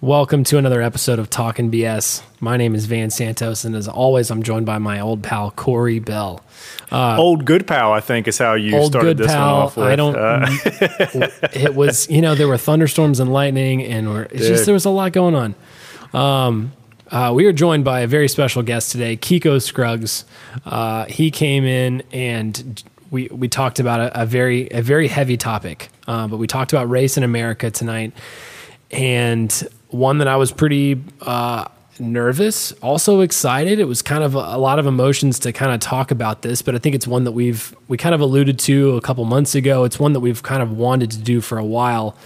Welcome to another episode of Talkin' BS. My name is Van Santos, and as always, I'm joined by my old pal, Corey Bell. Old good pal, I think, is how you started this pal, one off with. I don't. It was, you know, there were thunderstorms and lightning, and it's just there was a lot going on. We are joined by a very special guest today, Kiko Scruggs. He came in and we talked about a very heavy topic, but we talked about race in America tonight, and one that I was pretty nervous, also excited. It was kind of a lot of emotions to kind of talk about this, but I think it's one that we kind of alluded to a couple months ago. It's one that we've kind of wanted to do for a while.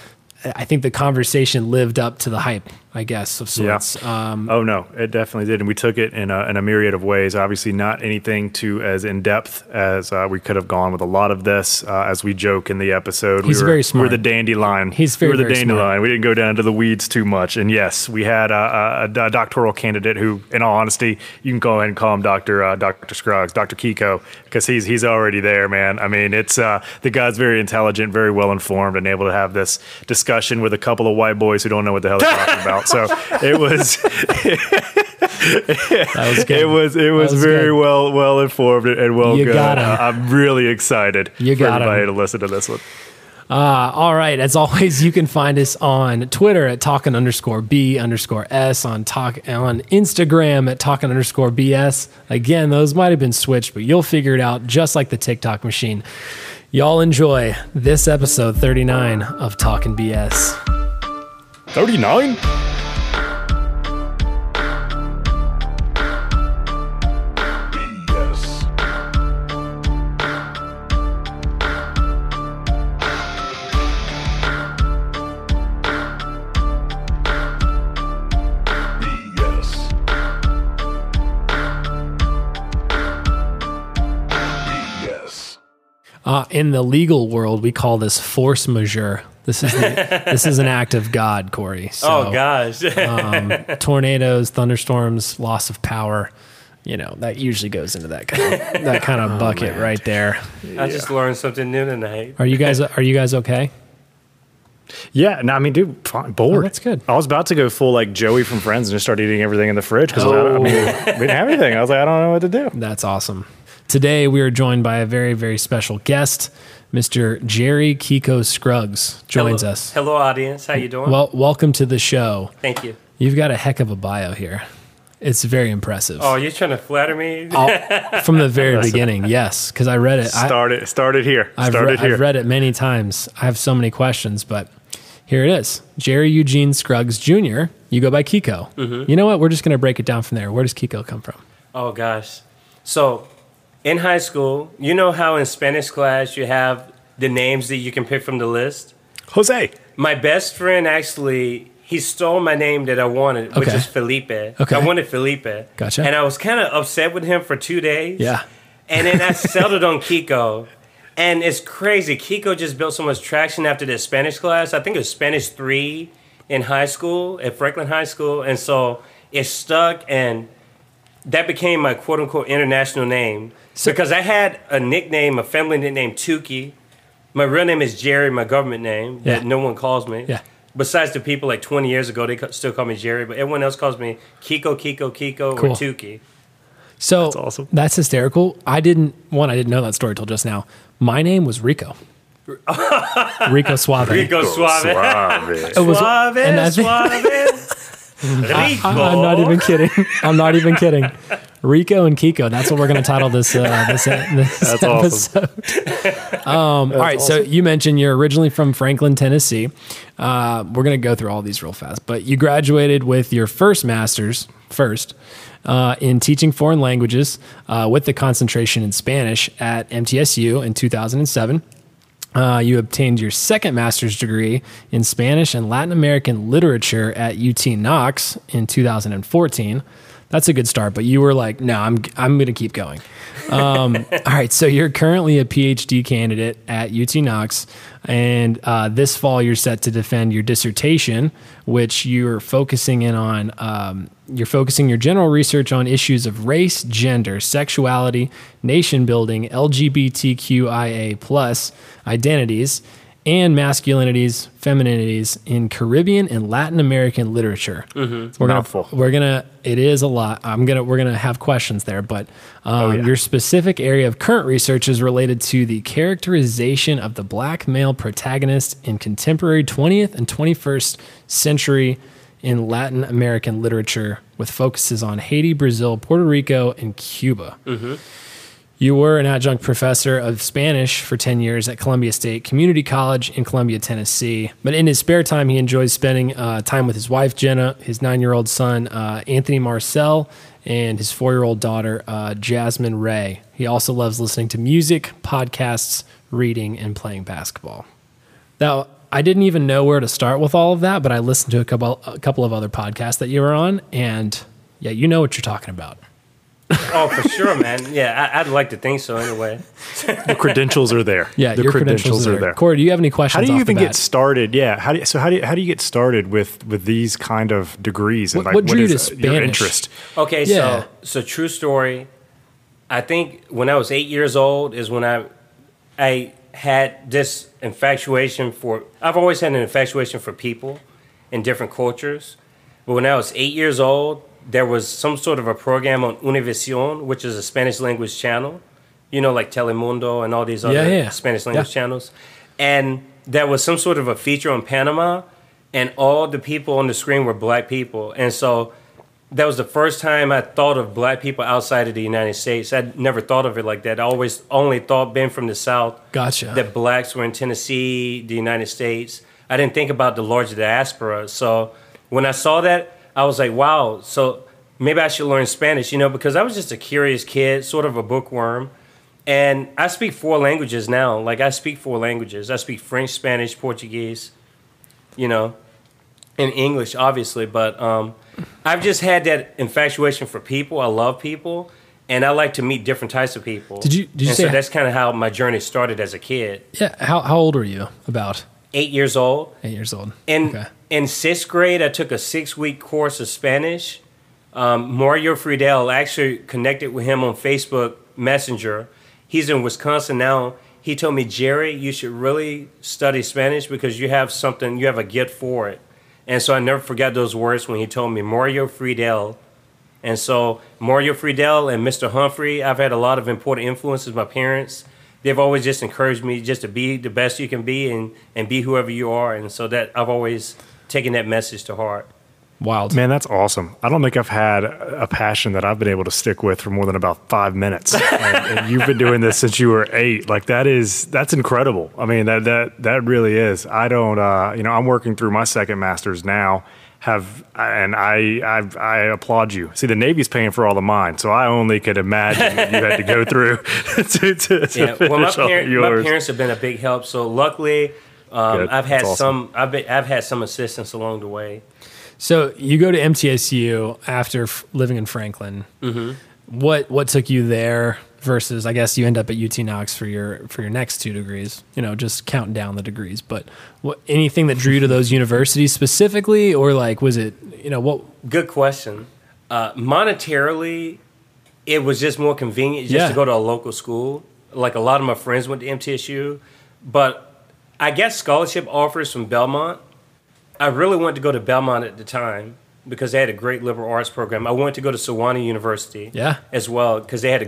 I think the conversation lived up to the hype, I guess, of sorts. Yeah. Oh, no, it definitely did. And we took it in a myriad of ways. Obviously, not anything too as in-depth as we could have gone with a lot of this. As we joke in the epised, he's very smart. We're the dandelion. He's very, very smart. We didn't go down to the weeds too much. And, yes, we had a doctoral candidate who, in all honesty, you can go ahead and call him Dr. Scruggs, Dr. Kiko, because he's already there, man. I mean, it's the guy's very intelligent, very well-informed, and able to have this discussion with a couple of white boys who don't know what the hell they're talking about. So it was that was good. It was very good. well informed and well good. I'm really excited for everybody to listen to this one. All right. As always, you can find us on Twitter at Talkin_B_S, on Instagram at Talkin_BS. Again, those might have been switched, but you'll figure it out just like the TikTok machine. Y'all enjoy this episode 39 of Talkin' BS. 39? In the legal world, we call this force majeure. This is an act of God, Corey. So, oh gosh! Tornadoes, thunderstorms, loss of power. You know, that usually goes into that kind of bucket, man. Right there. I just learned something new tonight. Are you guys okay? Yeah, no, I mean, dude, fine, bored. Oh, that's good. I was about to go full like Joey from Friends and just start eating everything in the fridge because we didn't have anything. I was like, I don't know what to do. That's awesome. Today, we are joined by a very, very special guest, Mr. Jerry Kiko Scruggs joins us. Hello, audience. How you doing? Well, welcome to the show. Thank you. You've got a heck of a bio here. It's very impressive. Oh, you're trying to flatter me? From the very beginning, yes, because I read it. I've read it many times. I have so many questions, but here it is. Jerry Eugene Scruggs Jr., you go by Kiko. Mm-hmm. You know what? We're just going to break it down from there. Where does Kiko come from? Oh, gosh. So... in high school, you know how in Spanish class you have the names that you can pick from the list? Jose. My best friend actually, he stole my name that I wanted, which is Felipe. Okay. I wanted Felipe. Gotcha. And I was kind of upset with him for 2 days. Yeah. And then I settled on Kiko. And it's crazy. Kiko just built so much traction after this Spanish class. I think it was Spanish 3 in high school, at Franklin High School. And so it stuck, and that became my quote-unquote international name. So, because I had a nickname, a family nickname, Tukey. My real name is Jerry, my government name, that no one calls me. Yeah. Besides the people like 20 years ago, they still call me Jerry, but everyone else calls me Kiko or Tukey. So that's awesome. That's hysterical. I didn't know that story till just now. My name was Rico. Rico Suave. Rico Suave. I'm not even kidding. Rico and Kiko. That's what we're going to title this this episode. Awesome. All right. Awesome. So you mentioned you're originally from Franklin, Tennessee. We're going to go through all these real fast, but you graduated with your first master's in teaching foreign languages with the concentration in Spanish at MTSU in 2007. You obtained your second master's degree in Spanish and Latin American literature at UT Knox in 2014. That's a good start, but you were like, no, I'm going to keep going. All right, so you're currently a PhD candidate at UT Knox, and this fall you're set to defend your dissertation, which you're focusing in on. You're focusing your general research on issues of race, gender, sexuality, nation building, LGBTQIA+ identities, and masculinities, femininities in Caribbean and Latin American literature. Mm-hmm. It is a lot. We're gonna have questions there, but your specific area of current research is related to the characterization of the black male protagonist in contemporary 20th and 21st century in Latin American literature, with focuses on Haiti, Brazil, Puerto Rico, and Cuba. Mm-hmm. You were an adjunct professor of Spanish for 10 years at Columbia State Community College in Columbia, Tennessee. But in his spare time, he enjoys spending time with his wife, Jenna, his 9-year-old son, Anthony Marcel, and his 4-year-old daughter, Jasmine Ray. He also loves listening to music, podcasts, reading, and playing basketball. Now, I didn't even know where to start with all of that, but I listened to a couple of other podcasts that you were on, and yeah, you know what you're talking about. Oh, for sure, man. Yeah, I'd like to think so anyway. The credentials are there. Yeah, the your credentials are there. Corey, do you have any questions? How do you even get started? Yeah. How do you get started with these kind of degrees? And what drew you to Spanish? Your interest? Okay, yeah. So true story. I think when I was 8 years old is when I had this infatuation for. I've always had an infatuation for people in different cultures, but when I was 8 years old, there was some sort of a program on Univision, which is a Spanish language channel, you know, like Telemundo and all these other Spanish language channels. And there was some sort of a feature on Panama, and all the people on the screen were black people. And so that was the first time I thought of black people outside of the United States. I'd never thought of it like that. I always only thought, being from the South, that blacks were in Tennessee, the United States. I didn't think about the larger diaspora. So when I saw that, I was like, wow, so maybe I should learn Spanish, you know, because I was just a curious kid, sort of a bookworm. And I speak 4 languages now. Like, I speak 4 languages. I speak French, Spanish, Portuguese, you know, and English, obviously. But I've just had that infatuation for people. I love people, and I like to meet different types of people. So that's kind of how my journey started as a kid. Yeah. How old were you about? 8 years old. 8 years old. And in 6th grade, I took a 6-week course of Spanish. Mario Friedel, I actually connected with him on Facebook Messenger. He's in Wisconsin now. He told me, Jerry, you should really study Spanish because you have a gift for it. And so I never forgot those words when he told me, Mario Friedel. And so Mario Friedel and Mr. Humphrey, I've had a lot of important influences. My parents, they've always just encouraged me just to be the best you can be and be whoever you are. And so that I've always taken that message to heart. Wild. Man, that's awesome. I don't think I've had a passion that I've been able to stick with for more than about 5 minutes. and you've been doing this since you were 8. Like, that's incredible. I mean, that really is. I don't, I'm working through my second master's now. I applaud you. See, the Navy's paying for all of mine, so I only could imagine that you had to go through to well, my parents have been a big help, so luckily I've had some assistance along the way. So you go to MTSU after living in Franklin. Mm-hmm. What took you there versus, I guess, you end up at UT Knox for your next 2 degrees, you know, just counting down the degrees. But anything that drew you to those universities specifically, or like, was it, you know, what? Good question. Monetarily, it was just more convenient to go to a local school. Like, a lot of my friends went to MTSU, but I guess scholarship offers from Belmont. I really wanted to go to Belmont at the time, because they had a great liberal arts program. I wanted to go to Sewanee University as well, because they had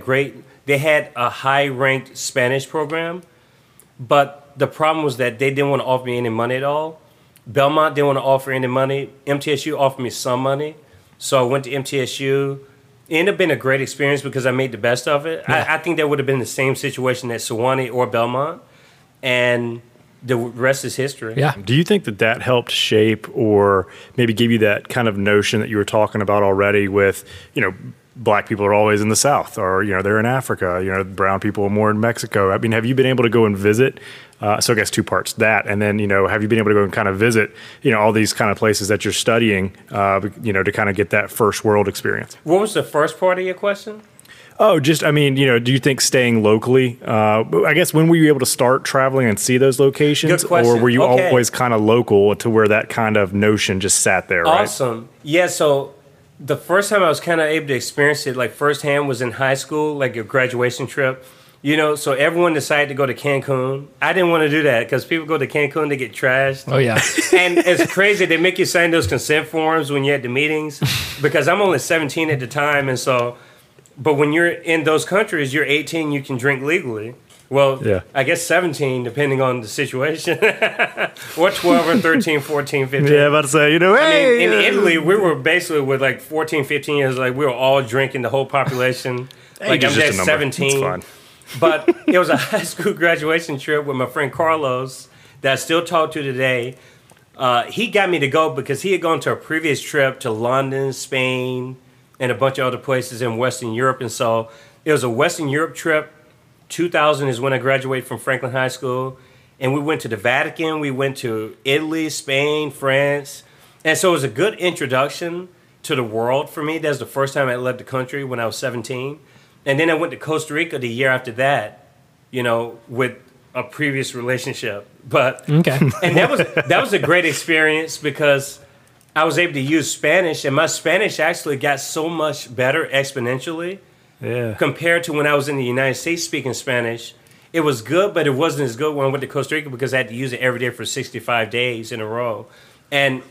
a high-ranked Spanish program. But the problem was that they didn't want to offer me any money at all. Belmont didn't want to offer any money. MTSU offered me some money. So I went to MTSU. It ended up being a great experience because I made the best of it. Yeah. I think that would have been the same situation at Sewanee or Belmont. And the rest is history. Yeah. Do you think that helped shape or maybe give you that kind of notion that you were talking about already with, you know, black people are always in the South, or, you know, they're in Africa, you know, brown people are more in Mexico? I mean, have you been able to go and visit? So I guess 2 parts, that, and then, you know, have you been able to go and kind of visit, you know, all these kind of places that you're studying, you know, to kind of get that first world experience? What was the first part of your question? Oh, just, I mean, you know, do you think staying locally, I guess, when were you able to start traveling and see those locations? Or were you always kind of local to where that kind of notion just sat there, right? Awesome. Yeah, so the first time I was kind of able to experience it, like, firsthand was in high school, like a graduation trip. You know, so everyone decided to go to Cancun. I didn't want to do that because people go to Cancun, they get trashed. Oh, yeah. And it's crazy. They make you sign those consent forms when you're at the meetings because I'm only 17 at the time. And so, but when you're in those countries, you're 18, you can drink legally. Well, yeah. I guess 17, depending on the situation. Or 12 or 13, 14, 15. Yeah, about to say, you know, hey! I mean, in Italy, we were basically with like 14, 15 years, like we were all drinking, the whole population. Like I'm just 17. But it was a high school graduation trip with my friend Carlos that I still talk to today. He got me to go because he had gone to a previous trip to London, Spain, and a bunch of other places in Western Europe. And so it was a Western Europe trip. 2000 is when I graduated from Franklin High School. And we went to the Vatican. We went to Italy, Spain, France. And so it was a good introduction to the world for me. That was the first time I left the country when I was 17. And then I went to Costa Rica the year after that, you know, with a previous relationship. But okay. And that was a great experience because I was able to use Spanish, and my Spanish actually got so much better exponentially compared to when I was in the United States speaking Spanish. It was good, but it wasn't as good when I went to Costa Rica because I had to use it every day for 65 days in a row. And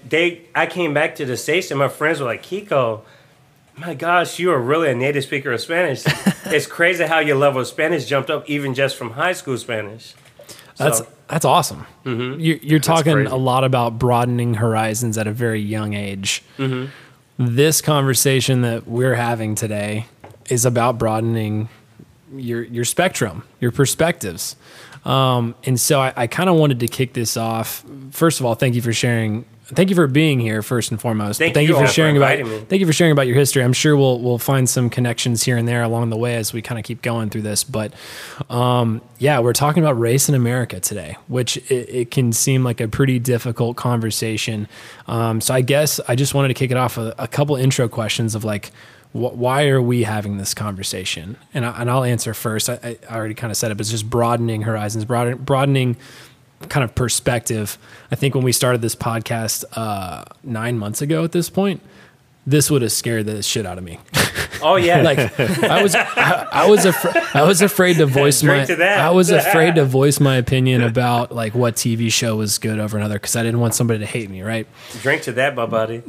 I came back to the States, and my friends were like, Kiko, my gosh, you are really a native speaker of Spanish. It's crazy how your level of Spanish jumped up even just from high school Spanish. So. That's awesome. Mm-hmm. You're talking a lot about broadening horizons at a very young age. Mm-hmm. This conversation that we're having today is about broadening your spectrum, your perspectives. And so I kind of wanted to kick this off. First of all, thank you for sharing. Thank you for being here, first and foremost. Thank you for sharing about your history. I'm sure we'll find some connections here and there along the way as we kind of keep going through this. But yeah, we're talking about race in America today, which it can seem like a pretty difficult conversation. So I guess I just wanted to kick it off with a couple intro questions of like, why are we having this conversation? And I'll answer first. I already kind of said it, but it's just broadening horizons, broadening kind of perspective. I think when we started this podcast 9 months ago at this point, this would have scared the shit out of me. Oh yeah. Like I was afraid to voice my opinion about like what TV show was good over another, cause I didn't want somebody to hate me. Right. Drink to that, my buddy.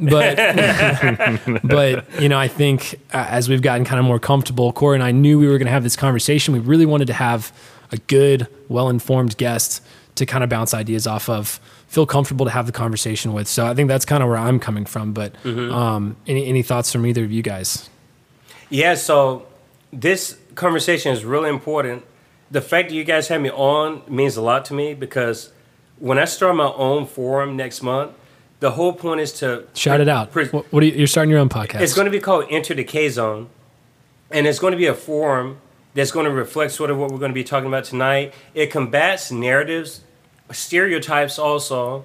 But you know, I think as we've gotten kind of more comfortable, Corey and I knew we were going to have this conversation. We really wanted to have a good, well-informed guest to kind of bounce ideas off of, feel comfortable to have the conversation with. So I think that's kind of where I'm coming from, but any thoughts from either of you guys? Yeah, so this conversation is really important. The fact that you guys had me on means a lot to me because when I start my own forum next month, the whole point is to... Shout it out. You're starting your own podcast. It's going to be called Enter the K-Zone, and it's going to be a forum that's going to reflect sort of what we're going to be talking about tonight. It combats narratives, stereotypes also.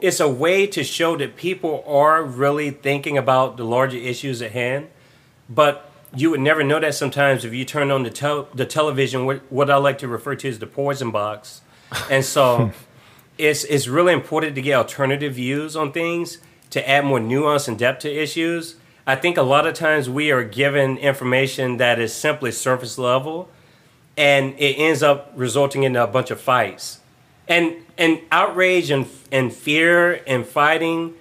It's a way to show that people are really thinking about the larger issues at hand. But you would never know that sometimes if you turn on the television, what I like to refer to as the poison box. And so it's really important to get alternative views on things, to add more nuance and depth to issues. I think a lot of times we are given information that is simply surface level, and it ends up resulting in a bunch of fights. And outrage and fear and fighting,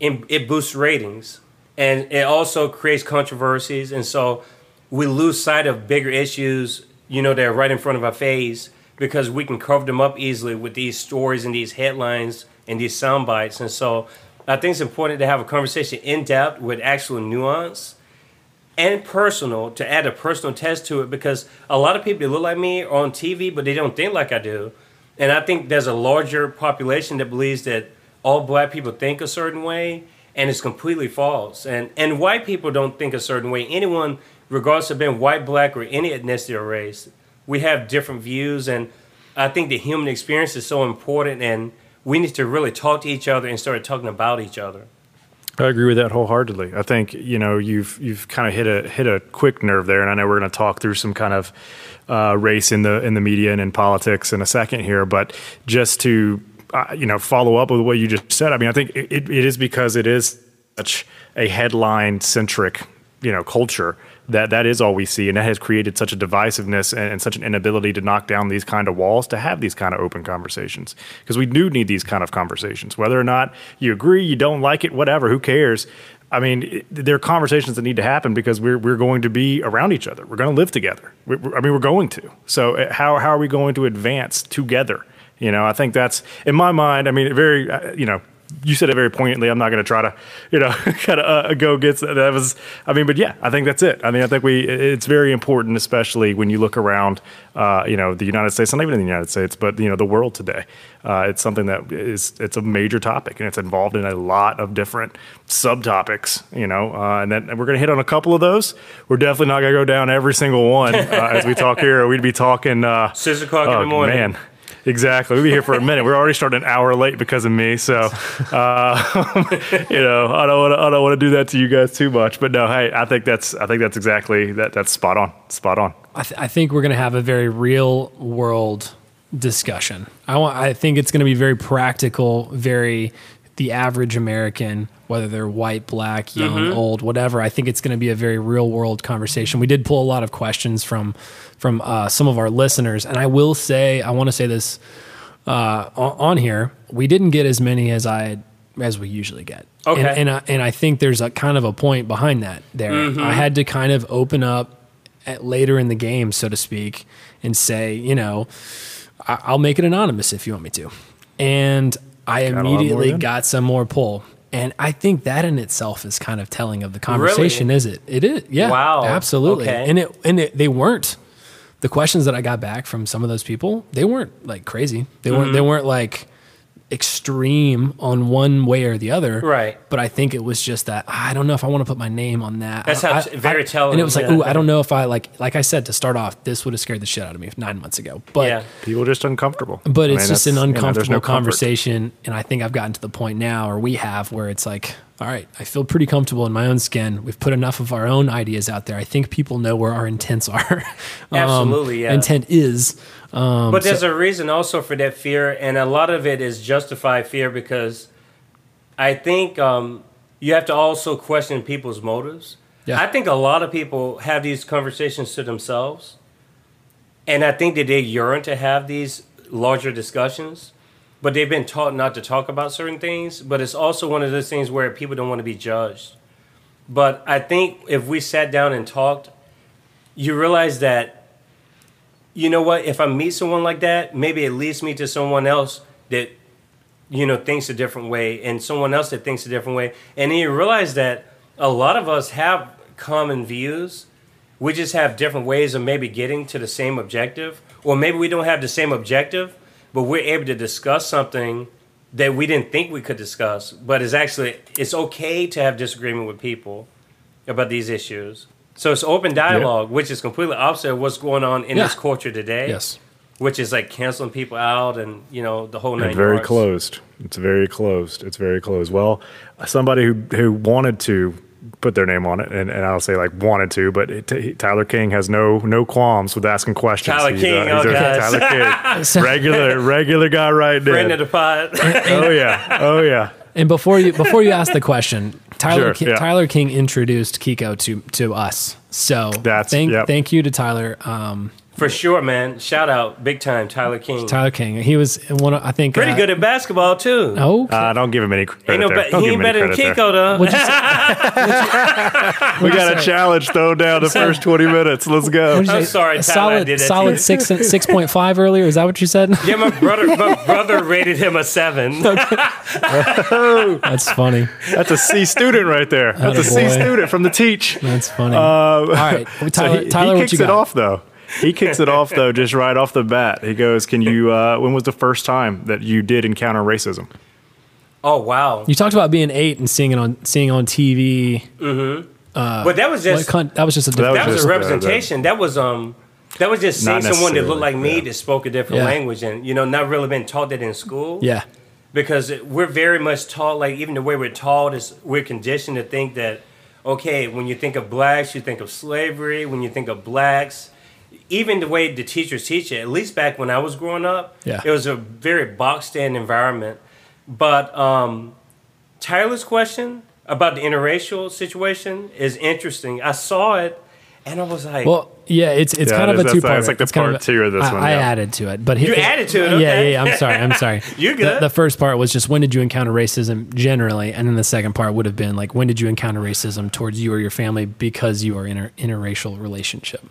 it boosts ratings. And it also creates controversies. And so we lose sight of bigger issues, you know, that are right in front of our face because we can cover them up easily with these stories and these headlines and these sound bites. And so I think it's important to have a conversation in depth with actual nuance and personal, to add a personal test to it, because a lot of people that look like me are on TV, but they don't think like I do. And I think there's a larger population that believes that all black people think a certain way, and it's completely false. And white people don't think a certain way. Anyone, regardless of being white, black, or any ethnicity or race, we have different views. And I think the human experience is so important, and we need to really talk to each other and start talking about each other. I agree with that wholeheartedly. I think, you know, you've kind of hit a quick nerve there, and I know we're going to talk through some kind of race in the media and in politics in a second here, but just to you know, follow up with what you just said. I mean, I think it is because it is such a headline centric you know, culture, that is all we see. And that has created such a divisiveness and such an inability to knock down these kind of walls, to have these kind of open conversations, because we do need these kind of conversations, whether or not you agree, you don't like it, whatever, who cares? I mean, there are conversations that need to happen because we're going to be around each other. We're going to live together. We're going to. So how are we going to advance together? You know, I think that's, in my mind, I mean, very, you know, you said it very poignantly. I'm not going to try to, you know, kind of go get that was, I mean, but yeah, I think that's it. I mean, I think it's very important, especially when you look around, you know, the United States, not even in the United States, but, you know, the world today. It's something that it's a major topic, and it's involved in a lot of different subtopics, you know, and then we're going to hit on a couple of those. We're definitely not going to go down every single one as we talk here. We'd be talking 6 o'clock in the morning. Man. Exactly. We'll be here for a minute. We're already starting an hour late because of me. So, you know, I don't want to do that to you guys too much. But no, hey, I think that's exactly that. That's spot on. Spot on. I think we're going to have a very real world discussion. I think it's going to be very practical, very the average American, whether they're white, black, young, old, whatever. I think it's going to be a very real world conversation. We did pull a lot of questions from some of our listeners. And I will say, I want to say this on here, we didn't get as many as we usually get. Okay. And I think there's a kind of a point behind that there. Mm-hmm. I had to kind of open up later in the game, so to speak, and say, you know, I'll make it anonymous if you want me to. And I immediately got some more pull. And I think that in itself is kind of telling of the conversation, really? Is it? It is. Yeah. Wow. Absolutely. Okay. And they weren't, the questions that I got back from some of those people, they weren't like crazy. They weren't, they weren't like extreme on one way or the other. Right. But I think it was just that, I don't know if I want to put my name on that. That's very telling. And it was like, ooh, I don't know if I like I said, to start off, this would have scared the shit out of me 9 months ago, but people are just uncomfortable. But it's just an uncomfortable conversation. Comfort. And I think I've gotten to the point now, or we have, where it's like, all right, I feel pretty comfortable in my own skin. We've put enough of our own ideas out there. I think people know where our intents are. Absolutely, yeah. Intent is. But there's a reason also for that fear, and a lot of it is justified fear, because I think you have to also question people's motives. Yeah. I think a lot of people have these conversations to themselves, and I think that they yearn to have these larger discussions. But they've been taught not to talk about certain things. But it's also one of those things where people don't want to be judged. But I think if we sat down and talked, you realize that, you know what, if I meet someone like that, maybe it leads me to someone else that, you know, thinks a different way, and someone else that thinks a different way. And then you realize that a lot of us have common views. We just have different ways of maybe getting to the same objective, or maybe we don't have the same objective, but we're able to discuss something that we didn't think we could discuss. But it's okay to have disagreement with people about these issues. So it's open dialogue, which is completely opposite of what's going on in this culture today. Yes. Which is like canceling people out and, you know, the whole nine yards. Very closed. It's very closed. It's very closed. Well, somebody who wanted to put their name on it, and I'll say like wanted to, but Tyler King has no qualms with asking questions. Tyler King, regular guy right there. Friend of the pod. Oh yeah. And before you ask the question, Tyler King introduced Kiko to us. So thank you to Tyler. For sure, man. Shout out, big time, Tyler King. Tyler King. He was one of, I think, pretty good at basketball too. Okay. Don't give him any credit. He ain't better than Kiko though. We got a challenge thrown down the first 20 minutes. Let's go. I'm sorry, Tyler. Solid, I did that solid 6.5 earlier. Is that what you said? Yeah, my brother rated him a 7. Okay. That's funny. That's a C student right there. That's a C student from the teach. That's funny. All right, Tyler, he kicks it off though. He kicks it off, though, just right off the bat. He goes, "Can you? When was the first time that you did encounter racism?" Oh wow! You talked about being 8 and seeing on TV, but that was just a representation. That was just seeing someone that looked like me that spoke a different language, and you know, not really been taught that in school. Yeah, because we're very much taught, like even the way we're taught is we're conditioned to think that okay, when you think of blacks, you think of slavery. When you think of blacks. Even the way the teachers teach it, at least back when I was growing up, it was a very boxed-in environment. But Tyler's question, about the interracial situation is interesting. I saw it, and I was like, "Well, yeah, it's kind of a two-part. It's like the part two of this one. I added to it, but you added to it. Okay. Yeah. I'm sorry. You're good. The first part was just when did you encounter racism generally, and then the second part would have been like when did you encounter racism towards you or your family because you are in an interracial relationship.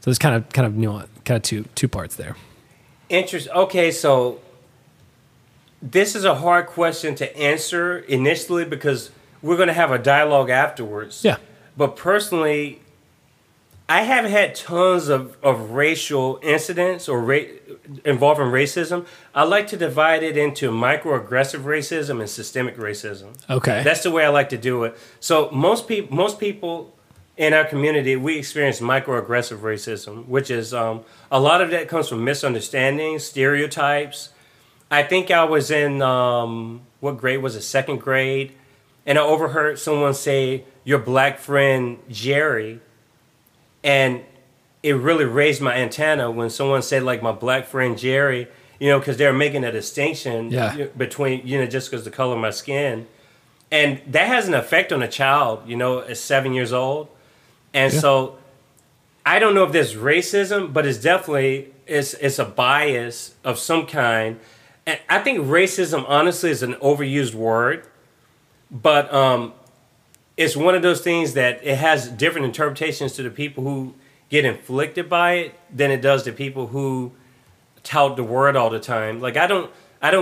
So there's kind of nuance, kind of two parts there. Interesting. Okay, so this is a hard question to answer initially because we're going to have a dialogue afterwards. Yeah. But personally, I haven't had tons of racial incidents or involving racism. I like to divide it into microaggressive racism and systemic racism. Okay. That's the way I like to do it. So most people in our community, we experience microaggressive racism, which is a lot of that comes from misunderstandings, stereotypes. I think I was in, what grade was it, second grade, and I overheard someone say, your black friend, Jerry, and it really raised my antenna when someone said, like, my black friend, Jerry, you know, because they're making a distinction between, you know, just because the color of my skin. And that has an effect on a child, you know, at 7 years old. And so I don't know if there's racism, but it's definitely, it's a bias of some kind. And I think racism, honestly, is an overused word, but it's one of those things that it has different interpretations to the people who get inflicted by it than it does to people who tout the word all the time. Like, I don't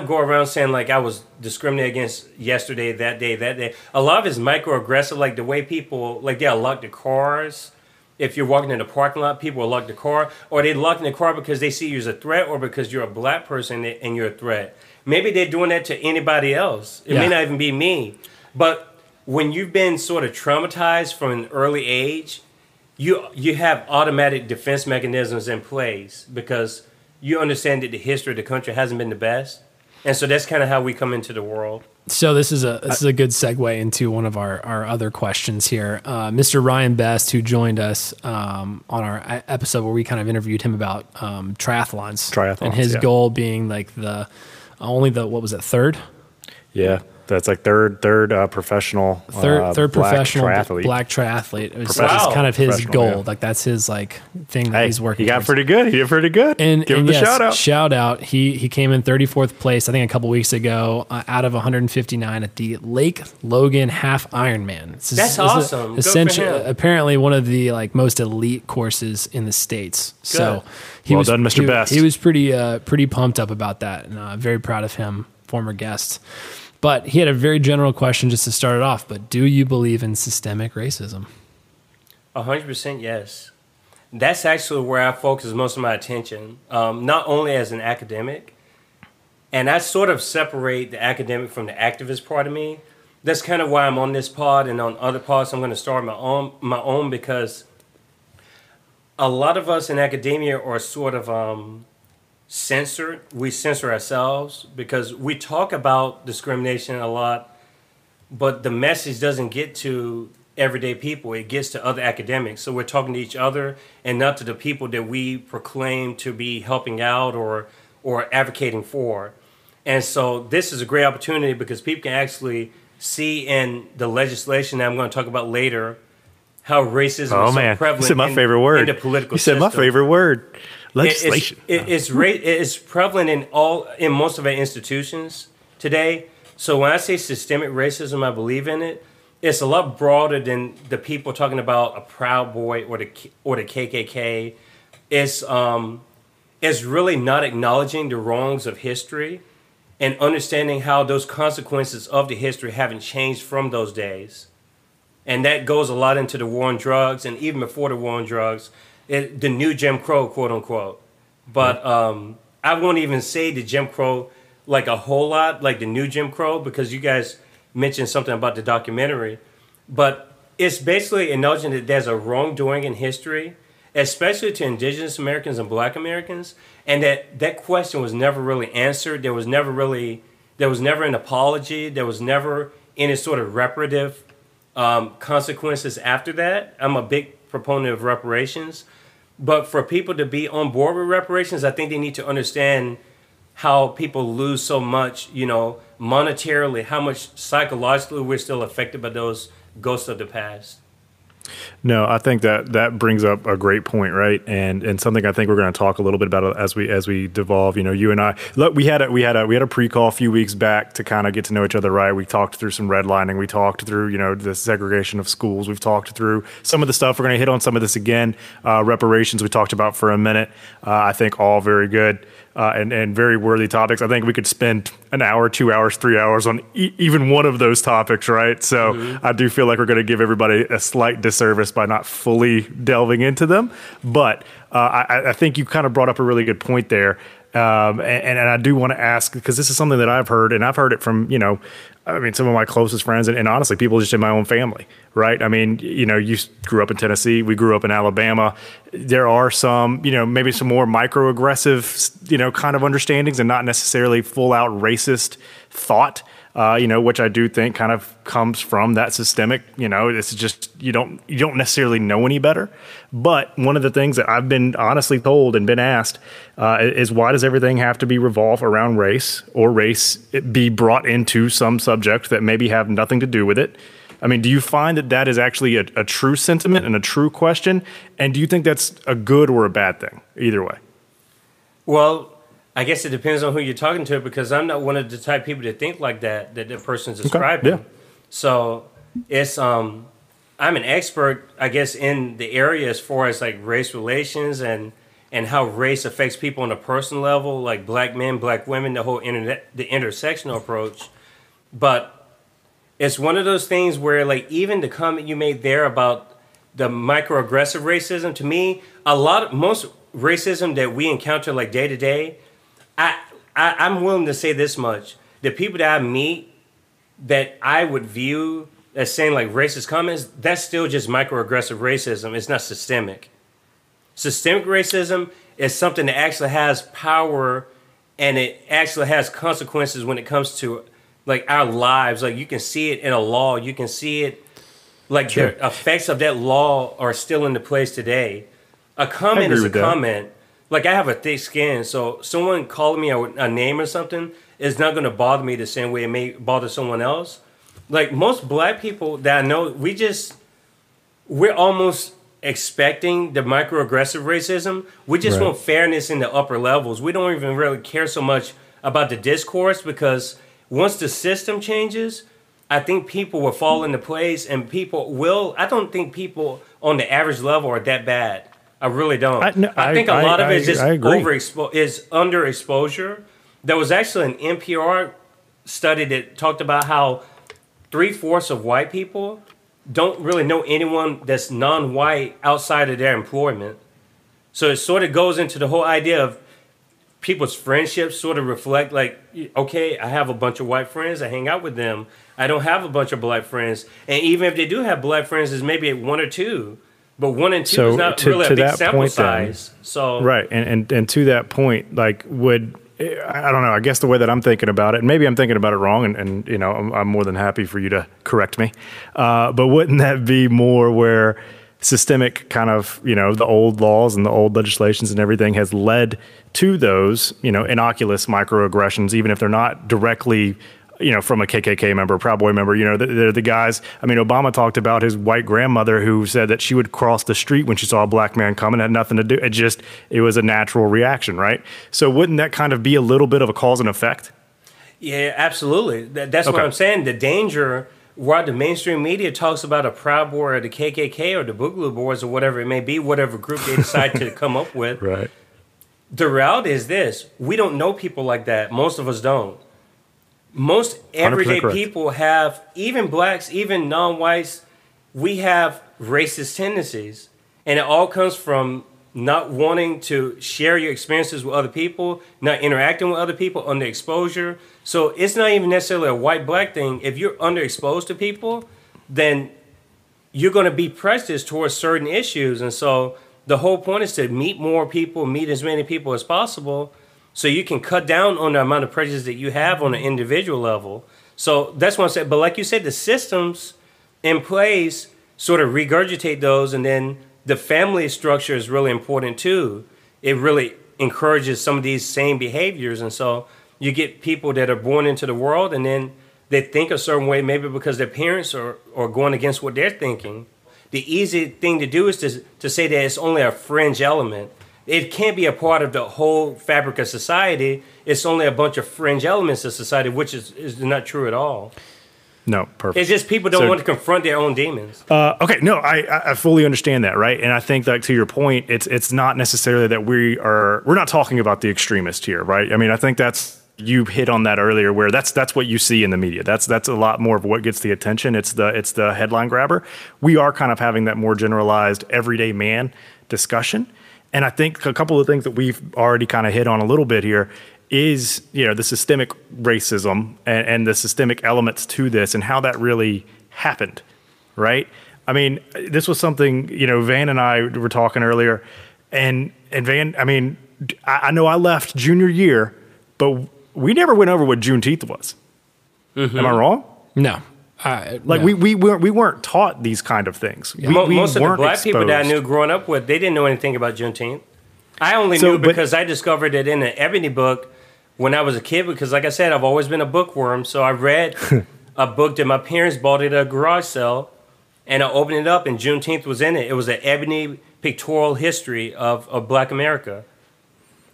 go around saying, like, I was discriminated against yesterday, that day. A lot of it's microaggressive, like the way people, like, they'll lock the cars. If you're walking in the parking lot, people will lock the car. Or they lock in the car because they see you as a threat or because you're a black person and you're a threat. Maybe they're doing that to anybody else. It may not even be me. But when you've been sort of traumatized from an early age, you have automatic defense mechanisms in place because you understand that the history of the country hasn't been the best. And so that's kind of how we come into the world. So this is a good segue into one of our other questions here. Mr. Ryan Best, who joined us on our episode where we kind of interviewed him about triathlons and his goal being like third? Yeah, that's like third professional black triathlete. It's kind of his goal. Yeah. Like that's his like thing that he's working. He did pretty good. And give him a shout out. Shout out. He came in 34th place, I think, a couple weeks ago, out of 159 at the Lake Logan Half Ironman. That's awesome. Essentially, apparently one of the like most elite courses in the States. Good. So well done, Mr. Best. He was pretty pumped up about that, and very proud of him. Former guest. But he had a very general question just to start it off. But do you believe in systemic racism? 100% yes. That's actually where I focus most of my attention, not only as an academic. And I sort of separate the academic from the activist part of me. That's kind of why I'm on this pod, and on other pods I'm going to start my own because a lot of us in academia are sort of... censored. We censor ourselves because we talk about discrimination a lot, but the message doesn't get to everyday people. It gets to other academics. So we're talking to each other and not to the people that we proclaim to be helping out or advocating for. And so this is a great opportunity because people can actually see in the legislation that I'm going to talk about later how racism is so prevalent. You said my favorite word. In the political system. You said my favorite word. Legislation. It's prevalent in most of our institutions today. So when I say systemic racism, I believe in it. It's a lot broader than the people talking about a Proud Boy or the KKK. It's really not acknowledging the wrongs of history and understanding how those consequences of the history haven't changed from those days. And that goes a lot into the war on drugs and even before the war on drugs. The new Jim Crow, quote unquote. But I won't even say the Jim Crow like a whole lot, like the new Jim Crow, because you guys mentioned something about the documentary. But it's basically acknowledging that there's a wrongdoing in history, especially to indigenous Americans and black Americans, and that question was never really answered. There was never an apology. There was never any sort of reparative consequences after that. I'm a big proponent of reparations. But for people to be on board with reparations, I think they need to understand how people lose so much, you know, monetarily, how much psychologically we're still affected by those ghosts of the past. No, I think that brings up a great point, right? And something I think we're going to talk a little bit about as we devolve. You know, you and I, look, we had a pre-call a few weeks back to kind of get to know each other, right? We talked through some redlining, we talked through, you know, the segregation of schools, we've talked through some of the stuff. We're going to hit on some of this again. Reparations we talked about for a minute. I think all very good. And very worthy topics. I think we could spend an hour, 2 hours, 3 hours on even one of those topics, right? So I do feel like we're going to give everybody a slight disservice by not fully delving into them. But I think you kind of brought up a really good point there. And I do want to ask, because this is something that I've heard, and I've heard it from, you know, I mean, some of my closest friends and honestly, people just in my own family, right? I mean, you know, you grew up in Tennessee, we grew up in Alabama. There are some, you know, maybe some more microaggressive, you know, kind of understandings and not necessarily full out racist thought, you know, which I do think kind of comes from that systemic, you know, it's just, you don't necessarily know any better. But one of the things that I've been honestly told and been asked is why does everything have to be revolve around race, or race be brought into some subject that maybe have nothing to do with it? I mean, do you find that is actually a true sentiment and a true question? And do you think that's a good or a bad thing either way? Well, I guess it depends on who you're talking to, because I'm not one of the type of people that think like that the person's describing. Okay. Yeah. So it's I'm an expert, I guess, in the area as far as like race relations and how race affects people on a personal level, like black men, black women, the whole the intersectional approach. But it's one of those things where, like, even the comment you made there about the microaggressive racism, to me, most racism that we encounter like day to day, I'm willing to say this much: the people that I meet that I would view as saying like racist comments, that's still just microaggressive racism. It's not systemic. Systemic racism is something that actually has power, and it actually has consequences when it comes to like our lives. Like, you can see it in a law. You can see it, like, sure, the effects of that law are still into place today. A comment is a comment. Like, I have a thick skin, so someone calling me a name or something is not going to bother me the same way it may bother someone else. Like, most black people that I know, we're almost expecting the microaggressive racism. We just want fairness in the upper levels. We don't even really care so much about the discourse, because once the system changes, I think people will fall into place, and I don't think people on the average level are that bad. I really don't. I think a lot of it is just underexposure. There was actually an NPR study that talked about how 3/4 of white people don't really know anyone that's non-white outside of their employment. So it sort of goes into the whole idea of people's friendships sort of reflect, like, okay, I have a bunch of white friends, I hang out with them. I don't have a bunch of black friends. And even if they do have black friends, it's maybe one or two. But 1 and 2 is not really a big sample size. So right, and to that point, like, I don't know, I guess the way that I'm thinking about it, and maybe I'm thinking about it wrong, and you know, I'm more than happy for you to correct me. But wouldn't that be more where systemic kind of, you know, the old laws and the old legislations and everything has led to those, you know, innocuous microaggressions, even if they're not directly, you know, from a KKK member, a Proud Boy member, you know, they're the guys. I mean, Obama talked about his white grandmother who said that she would cross the street when she saw a black man coming. It had nothing to do. It was a natural reaction, right? So wouldn't that kind of be a little bit of a cause and effect? Yeah, absolutely. That's okay. What I'm saying. The danger, while the mainstream media talks about a Proud Boy or the KKK or the Boogaloo Boys or whatever it may be, whatever group they decide to come up with. Right. The reality is this: we don't know people like that. Most of us don't. Most everyday people have, even blacks, even non-whites, we have racist tendencies. And it all comes from not wanting to share your experiences with other people, not interacting with other people, underexposure. So it's not even necessarily a white-black thing. If you're underexposed to people, then you're going to be prejudiced towards certain issues. And so the whole point is to meet more people, meet as many people as possible, so you can cut down on the amount of prejudice that you have on an individual level. So that's what I said. But like you said, the systems in place sort of regurgitate those. And then the family structure is really important too. It really encourages some of these same behaviors. And so you get people that are born into the world and then they think a certain way, maybe because their parents are going against what they're thinking. The easy thing to do is to say that it's only a fringe element. It can't be a part of the whole fabric of society. It's only a bunch of fringe elements of society, which is not true at all. No, perfect. It's just people don't want to confront their own demons. Okay, no, I fully understand that, right? And I think, like, to your point, it's not necessarily that we're not talking about the extremists here, right? I mean, I think that's, you hit on that earlier, where that's what you see in the media. That's a lot more of what gets the attention. It's the headline grabber. We are kind of having that more generalized everyday man discussion. And I think a couple of things that we've already kind of hit on a little bit here is, you know, the systemic racism and the systemic elements to this and how that really happened, right? I mean, this was something, you know, Van and I were talking earlier, and Van, I mean, I know I left junior year, but we never went over what Juneteenth was. Mm-hmm. Am I wrong? No. We weren't taught these kind of things. Yeah. Most of the black people that I knew growing up with, they didn't know anything about Juneteenth. I only knew because I discovered it in an Ebony book when I was a kid, because like I said, I've always been a bookworm. So I read a book that my parents bought at a garage sale, and I opened it up and Juneteenth was in it. It was an Ebony pictorial history of black America.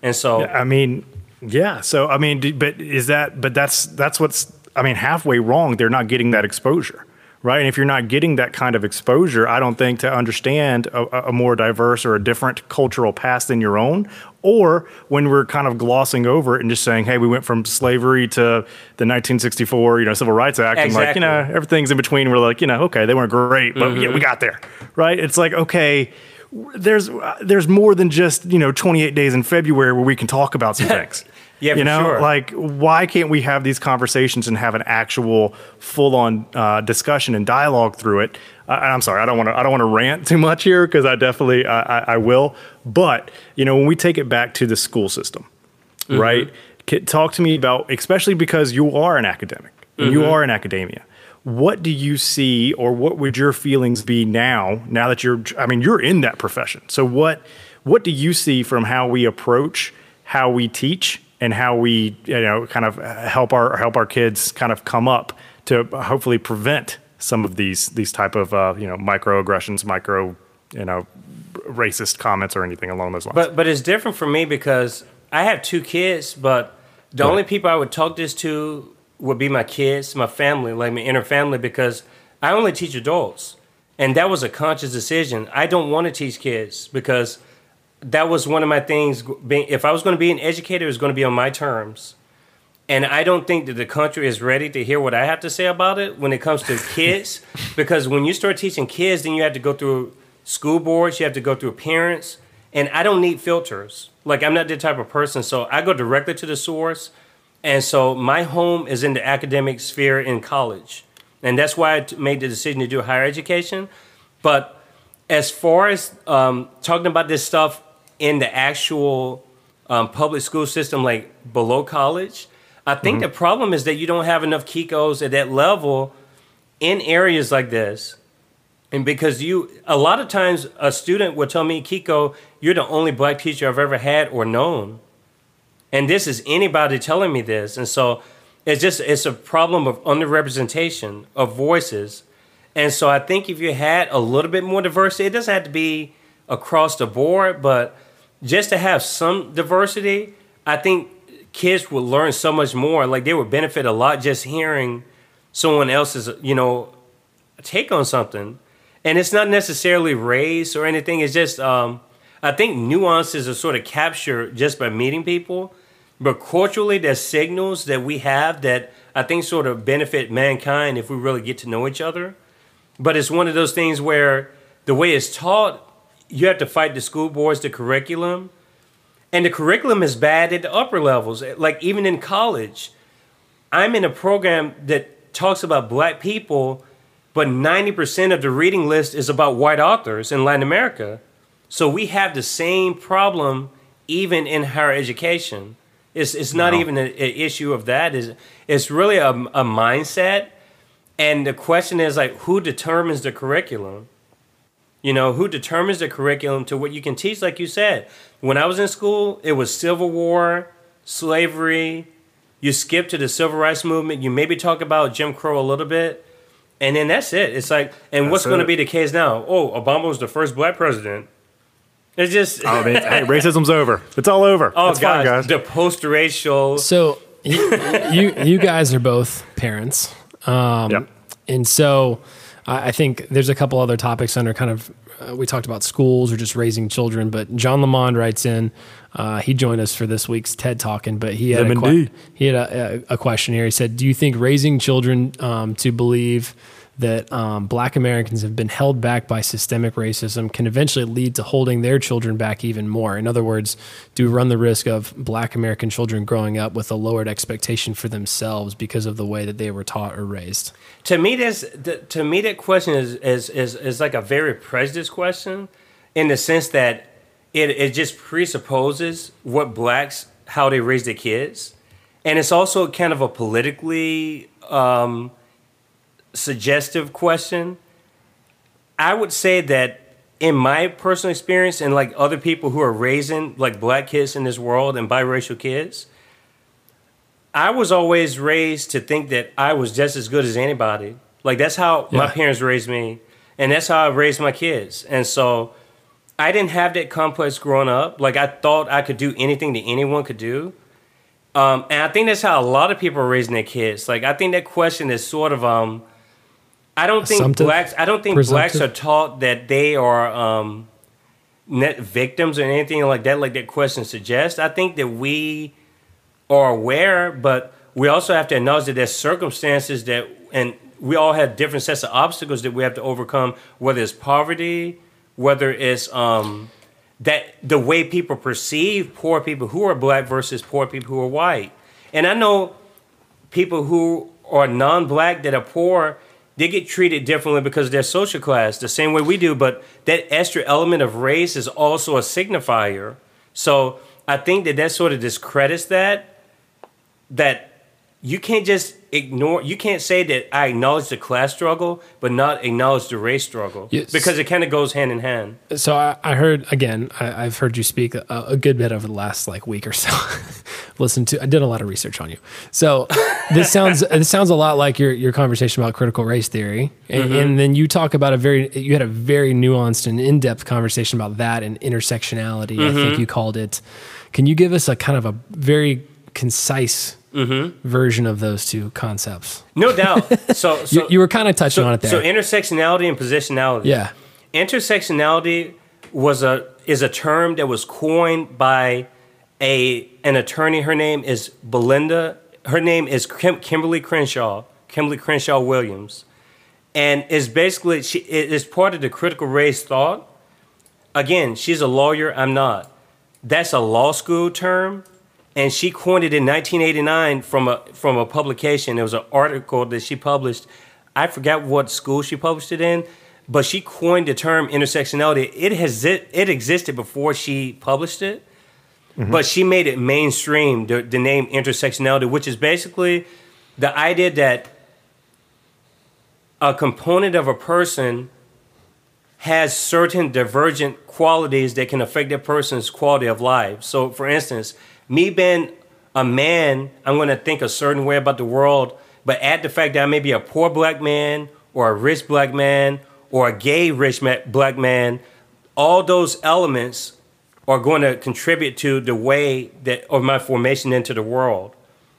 And so... I mean... Yeah. So, I mean, that's what's, I mean, halfway wrong. They're not getting that exposure, right? And if you're not getting that kind of exposure, I don't think to understand a more diverse or a different cultural past than your own, or when we're kind of glossing over it and just saying, hey, we went from slavery to the 1964, you know, Civil Rights Act. Exactly. And like, you know, everything's in between. We're like, you know, okay, they weren't great, but yeah, we got there, right? It's like, okay, there's more than just, you know, 28 days in February where we can talk about some things. Yeah, you know, sure. Like, why can't we have these conversations and have an actual full-on discussion and dialogue through it? I'm sorry, I don't want to rant too much here, because I definitely will. But you know, when we take it back to the school system, mm-hmm. right? Talk to me about, especially because you are an academic, mm-hmm. and you are in academia. What do you see, or what would your feelings be now that you're? I mean, you're in that profession. So what do you see from how we approach, how we teach? And how we, you know, kind of help our kids kind of come up to hopefully prevent some of these type of you know, microaggressions, racist comments or anything along those lines. But it's different for me because I have two kids, but the only people I would talk this to would be my kids, my family, like my inner family, because I only teach adults, and that was a conscious decision. I don't want to teach kids because. That was one of my things. If I was going to be an educator, it was going to be on my terms. And I don't think that the country is ready to hear what I have to say about it when it comes to kids. Because when you start teaching kids, then you have to go through school boards. You have to go through parents. And I don't need filters. Like, I'm not that type of person. So I go directly to the source. And so my home is in the academic sphere in college. And that's why I made the decision to do higher education. But as far as talking about this stuff, in the actual public school system, like below college, I think mm-hmm. the problem is that you don't have enough Kikos at that level in areas like this. And because a lot of times a student will tell me, Kiko, you're the only black teacher I've ever had or known. And this is anybody telling me this. And so it's a problem of underrepresentation of voices. And so I think if you had a little bit more diversity, it doesn't have to be across the board, but just to have some diversity, I think kids would learn so much more. Like, they would benefit a lot just hearing someone else's, you know, take on something. And it's not necessarily race or anything. It's just, I think nuances are sort of captured just by meeting people. But culturally, there's signals that we have that I think sort of benefit mankind if we really get to know each other. But it's one of those things where the way it's taught, you have to fight the school boards, the curriculum. And the curriculum is bad at the upper levels. Like, even in college, I'm in a program that talks about black people, but 90% of the reading list is about white authors in Latin America. So we have the same problem even in higher education. It's not even an issue of that. It's really a mindset. And the question is, like, who determines the curriculum? You know, who determines the curriculum to what you can teach, like you said. When I was in school, it was Civil War, slavery. You skip to the Civil Rights Movement. You maybe talk about Jim Crow a little bit. And then that's it. It's like, and what's going to be the case now? Oh, Obama was the first black president. It's just... oh, man, hey, racism's over. It's all over. Oh, it's fine, guys. The post-racial... So, you guys are both parents. Yep. And so... I think there's a couple other topics under kind of, we talked about schools or just raising children, but John Lamond writes in, he joined us for this week's TED Talkin', but he had a questionnaire. He said, do you think raising children to believe that black Americans have been held back by systemic racism can eventually lead to holding their children back even more? In other words, do we run the risk of black American children growing up with a lowered expectation for themselves because of the way that they were taught or raised? To me, that question is like a very prejudiced question in the sense that it just presupposes what blacks, how they raise their kids. And it's also kind of a politically... suggestive question. I would say that in my personal experience and like other people who are raising like black kids in this world and biracial kids, I was always raised to think that I was just as good as anybody. Like that's how my parents raised me and that's how I raised my kids. And so I didn't have that complex growing up. Like I thought I could do anything that anyone could do. And I think that's how a lot of people are raising their kids. Like I think that question is sort of... I don't think blacks are taught that they are net victims or anything like that. Like that question suggests. I think that we are aware, but we also have to acknowledge that there's circumstances that, and we all have different sets of obstacles that we have to overcome. Whether it's poverty, whether it's that the way people perceive poor people who are black versus poor people who are white. And I know people who are non-black that are poor. They get treated differently because of their social class, the same way we do, but that extra element of race is also a signifier. So I think that sort of discredits that you can't just ignore, you can't say that I acknowledge the class struggle, but not acknowledge the race struggle, because it kind of goes hand in hand. So I heard, again, I've heard you speak a good bit over the last like week or so. I did a lot of research on you. So this sounds a lot like your conversation about critical race theory. And, and then you talk about you had a very nuanced and in-depth conversation about that and intersectionality. I think you called it. Can you give us a kind of a very concise version of those two concepts? No doubt. So you were kind of touching on it there. So intersectionality and positionality. Yeah. Intersectionality is a term that was coined by an attorney. Her name is Belinda. Her name is Kimberlé Crenshaw Williams, and is basically it's part of the critical race thought. Again, she's a lawyer. I'm not. That's a law school term. And she coined it in 1989 from a publication. It was an article that she published. I forgot what school she published it in, but she coined the term intersectionality. It existed before she published it, but she made it mainstream, the name intersectionality, which is basically the idea that a component of a person has certain divergent qualities that can affect that person's quality of life. So, for instance... me being a man, I'm going to think a certain way about the world, but add the fact that I may be a poor black man or a rich black man or a gay rich black man, all those elements are going to contribute to the way that of my formation into the world.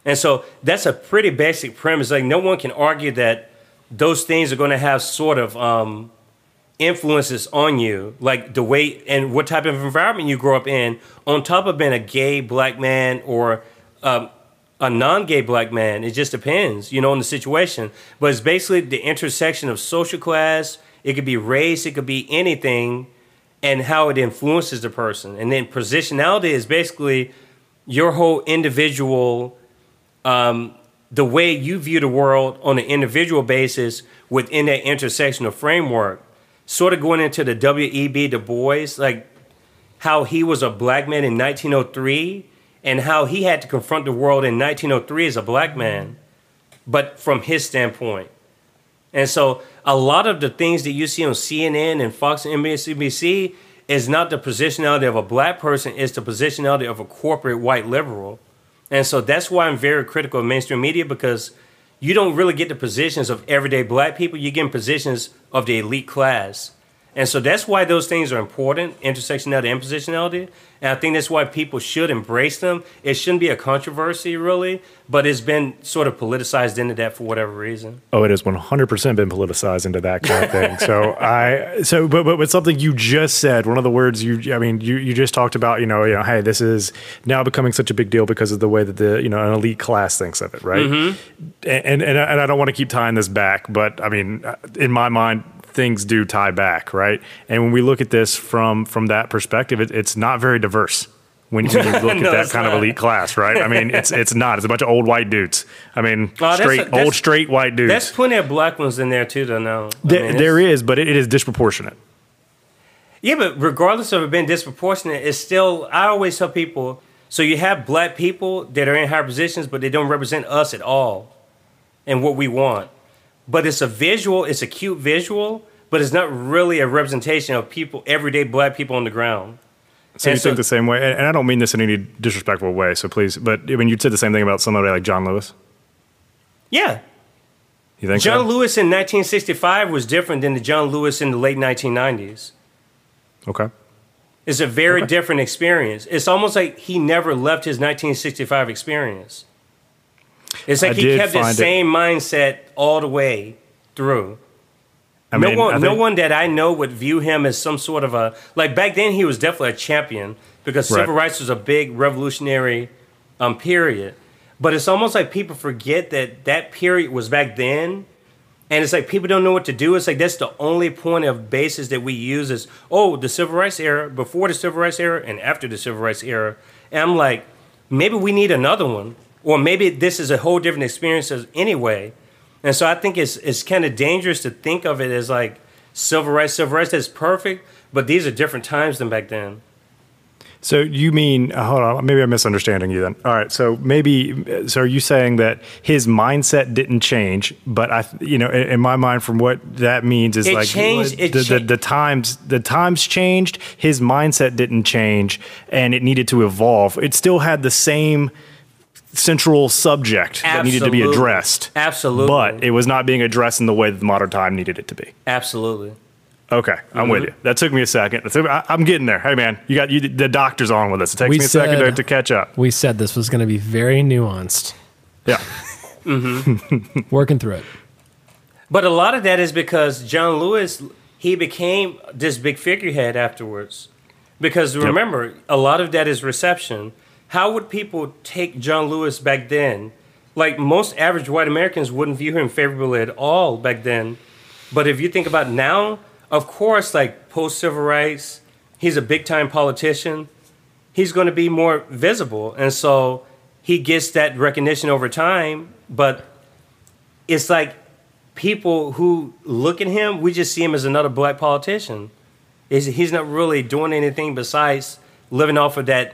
And so that's a pretty basic premise. Like no one can argue that those things are going to have sort of influences on you, like the way and what type of environment you grow up in, on top of being a gay black man or a non-gay black man. It just depends, you know, on the situation. But it's basically the intersection of social class. It could be race. It could be anything, and how it influences the person. And then positionality is basically your whole individual, the way you view the world on an individual basis within that intersectional framework. Sort of going into the W.E.B. Du Bois, like how he was a black man in 1903 and how he had to confront the world in 1903 as a black man, but from his standpoint. And so a lot of the things that you see on CNN and Fox and NBC is not the positionality of a black person. It's the positionality of a corporate white liberal. And so that's why I'm very critical of mainstream media, because you don't really get the positions of everyday black people. You get positions of the elite class. And so that's why those things are important, intersectionality and positionality. And I think that's why people should embrace them. It shouldn't be a controversy, really, but it's been sort of politicized into that for whatever reason. Oh, it has 100% been politicized into that kind of thing. But something you just said, one of the words you just talked about, hey, this is now becoming such a big deal because of the way that an elite class thinks of it, right? Mm-hmm. And I don't want to keep tying this back, but in my mind, things do tie back, right? And when we look at this from that perspective, it's not very diverse when you look at that kind of elite class, right? It's not. It's a bunch of old white dudes. Straight white dudes. There's plenty of black ones in there too, though. No, there is, but it is disproportionate. Yeah, but regardless of it being disproportionate, it's still. I always tell people, so you have black people that are in higher positions, but they don't represent us at all, and what we want. But it's a visual, it's a cute visual, but it's not really a representation of people, everyday black people on the ground. So think the same way, and I don't mean this in any disrespectful way, so please, but you said the same thing about somebody like John Lewis. Yeah. You think John Lewis in 1965 was different than the John Lewis in the late 1990s. Okay. It's a very different experience. It's almost like he never left his 1965 experience. It's like he kept the same mindset all the way through. No one that I know would view him as some sort of a... Like, back then, he was definitely a champion because civil rights was a big revolutionary period. But it's almost like people forget that period was back then, and it's like people don't know what to do. It's like that's the only point of basis that we use is, the civil rights era, before the civil rights era, and after the civil rights era. And I'm like, maybe we need another one. Or maybe this is a whole different experience anyway. And so I think it's kind of dangerous to think of it as like civil rights is perfect, but these are different times than back then. So you mean, hold on, maybe I'm misunderstanding you then. All right, so are you saying that his mindset didn't change, but in my mind from what that means is the times changed, his mindset didn't change, and it needed to evolve. It still had the same central subject that needed to be addressed. Absolutely. But it was not being addressed in the way that the modern time needed it to be. Absolutely. Okay, I'm with you. That took me a second. I'm getting there. Hey, man, the doctor's on with us. It takes me a second to catch up. We said this was going to be very nuanced. Yeah. Working through it. But a lot of that is because John Lewis, he became this big figurehead afterwards. Because remember, a lot of that is reception. How would people take John Lewis back then? Like, most average white Americans wouldn't view him favorably at all back then. But if you think about now, of course, like, post-civil rights, he's a big-time politician. He's going to be more visible. And so he gets that recognition over time. But it's like people who look at him, we just see him as another black politician. He's not really doing anything besides living off of that.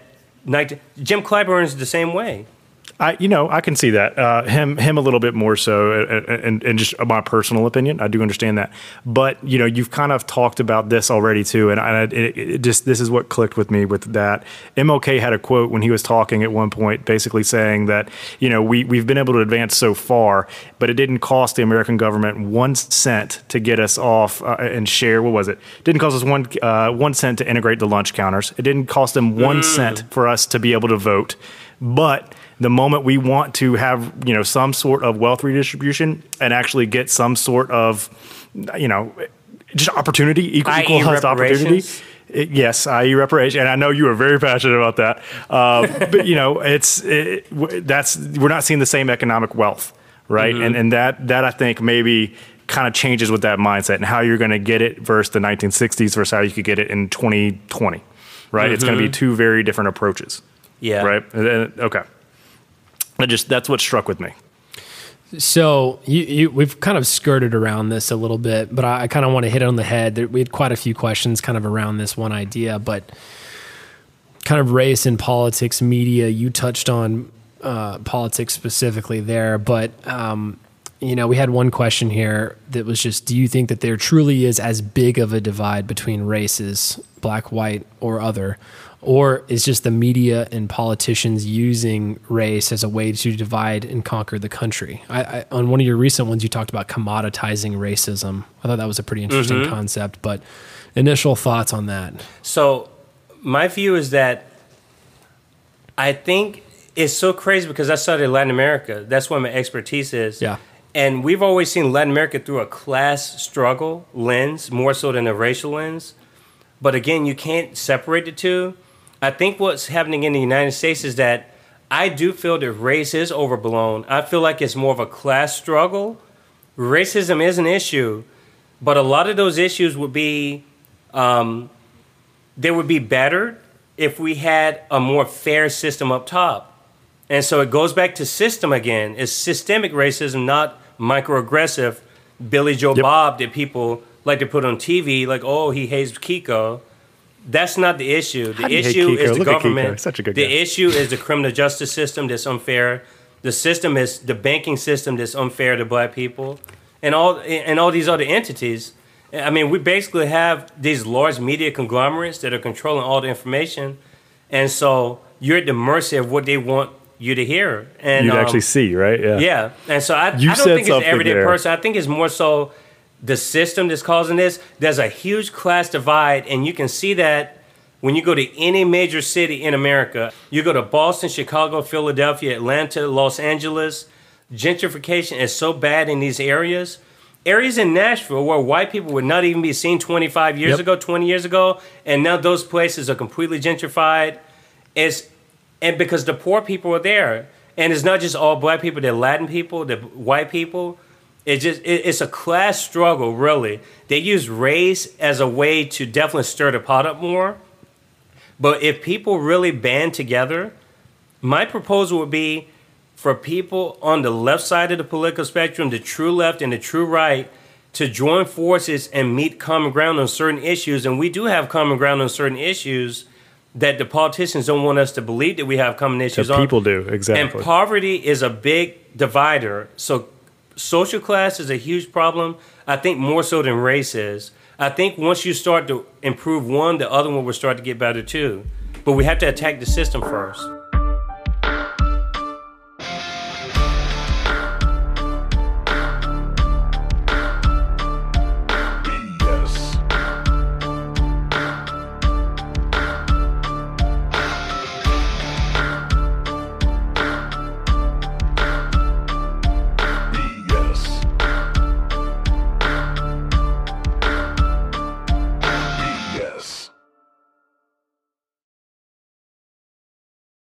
Jim Clyburn's the same way. I can see that him a little bit more so, and just my personal opinion, I do understand that. But you've kind of talked about this already too, and this is what clicked with me with that. MLK had a quote when he was talking at one point, basically saying that we've been able to advance so far, but it didn't cost the American government 1 cent to get us off and share. What was it? Didn't cost us 1 cent to integrate the lunch counters. It didn't cost them 1 cent for us to be able to vote, but the moment we want to have, some sort of wealth redistribution and actually get some sort of, just opportunity, equal health opportunity. Yes, i.e. reparations. And I know you are very passionate about that. But, we're not seeing the same economic wealth, right? Mm-hmm. And that I think maybe kind of changes with that mindset and how you're going to get it versus the 1960s versus how you could get it in 2020, right? Mm-hmm. It's going to be two very different approaches. Yeah. Right? Okay. That's what struck with me. So we've kind of skirted around this a little bit, but I kind of want to hit it on the head. We had quite a few questions kind of around this one idea, but kind of race and politics, media. You touched on politics specifically there, but you know, we had one question here that was just, do you think that there truly is as big of a divide between races, black, white, or other, or is just the media and politicians using race as a way to divide and conquer the country? I on one of your recent ones, you talked about commoditizing racism. I thought that was a pretty interesting concept, but initial thoughts on that. So my view is that I think it's so crazy because I studied Latin America. That's where my expertise is. Yeah. And we've always seen Latin America through a class struggle lens, more so than a racial lens. But again, you can't separate the two. I think what's happening in the United States is that I do feel that race is overblown. I feel like it's more of a class struggle. Racism is an issue, but a lot of those issues would be, they would be battered if we had a more fair system up top. And so it goes back to system again. It's systemic racism, not microaggressive Billy Joe Bob that people like to put on TV, like, oh, he hates Kiko. That's not the issue. The issue is the government. Such a good guy. The issue is the criminal justice system that's unfair. The system is the banking system that's unfair to black people and all these other entities. I mean, we basically have these large media conglomerates that are controlling all the information. And so you're at the mercy of what they want you to hear and you'd actually see, right? Yeah. Yeah. And so I don't think it's the everyday person. I think it's more so the system that's causing this. There's a huge class divide, and you can see that when you go to any major city in America. You go to Boston, Chicago, Philadelphia, Atlanta, Los Angeles. Gentrification is so bad in these areas. Areas in Nashville where white people would not even be seen 25 years ago, 20 years ago, and now those places are completely gentrified. And because the poor people are there, and it's not just all black people, they're Latin people, they're white people. It's a class struggle, really. They use race as a way to definitely stir the pot up more. But if people really band together, my proposal would be for people on the left side of the political spectrum, the true left and the true right, to join forces and meet common ground on certain issues. And we do have common ground on certain issues that the politicians don't want us to believe that we have common issues on. People do, exactly. And poverty is a big divider. So social class is a huge problem, I think more so than race is. I think once you start to improve one, the other one will start to get better too. But we have to attack the system first.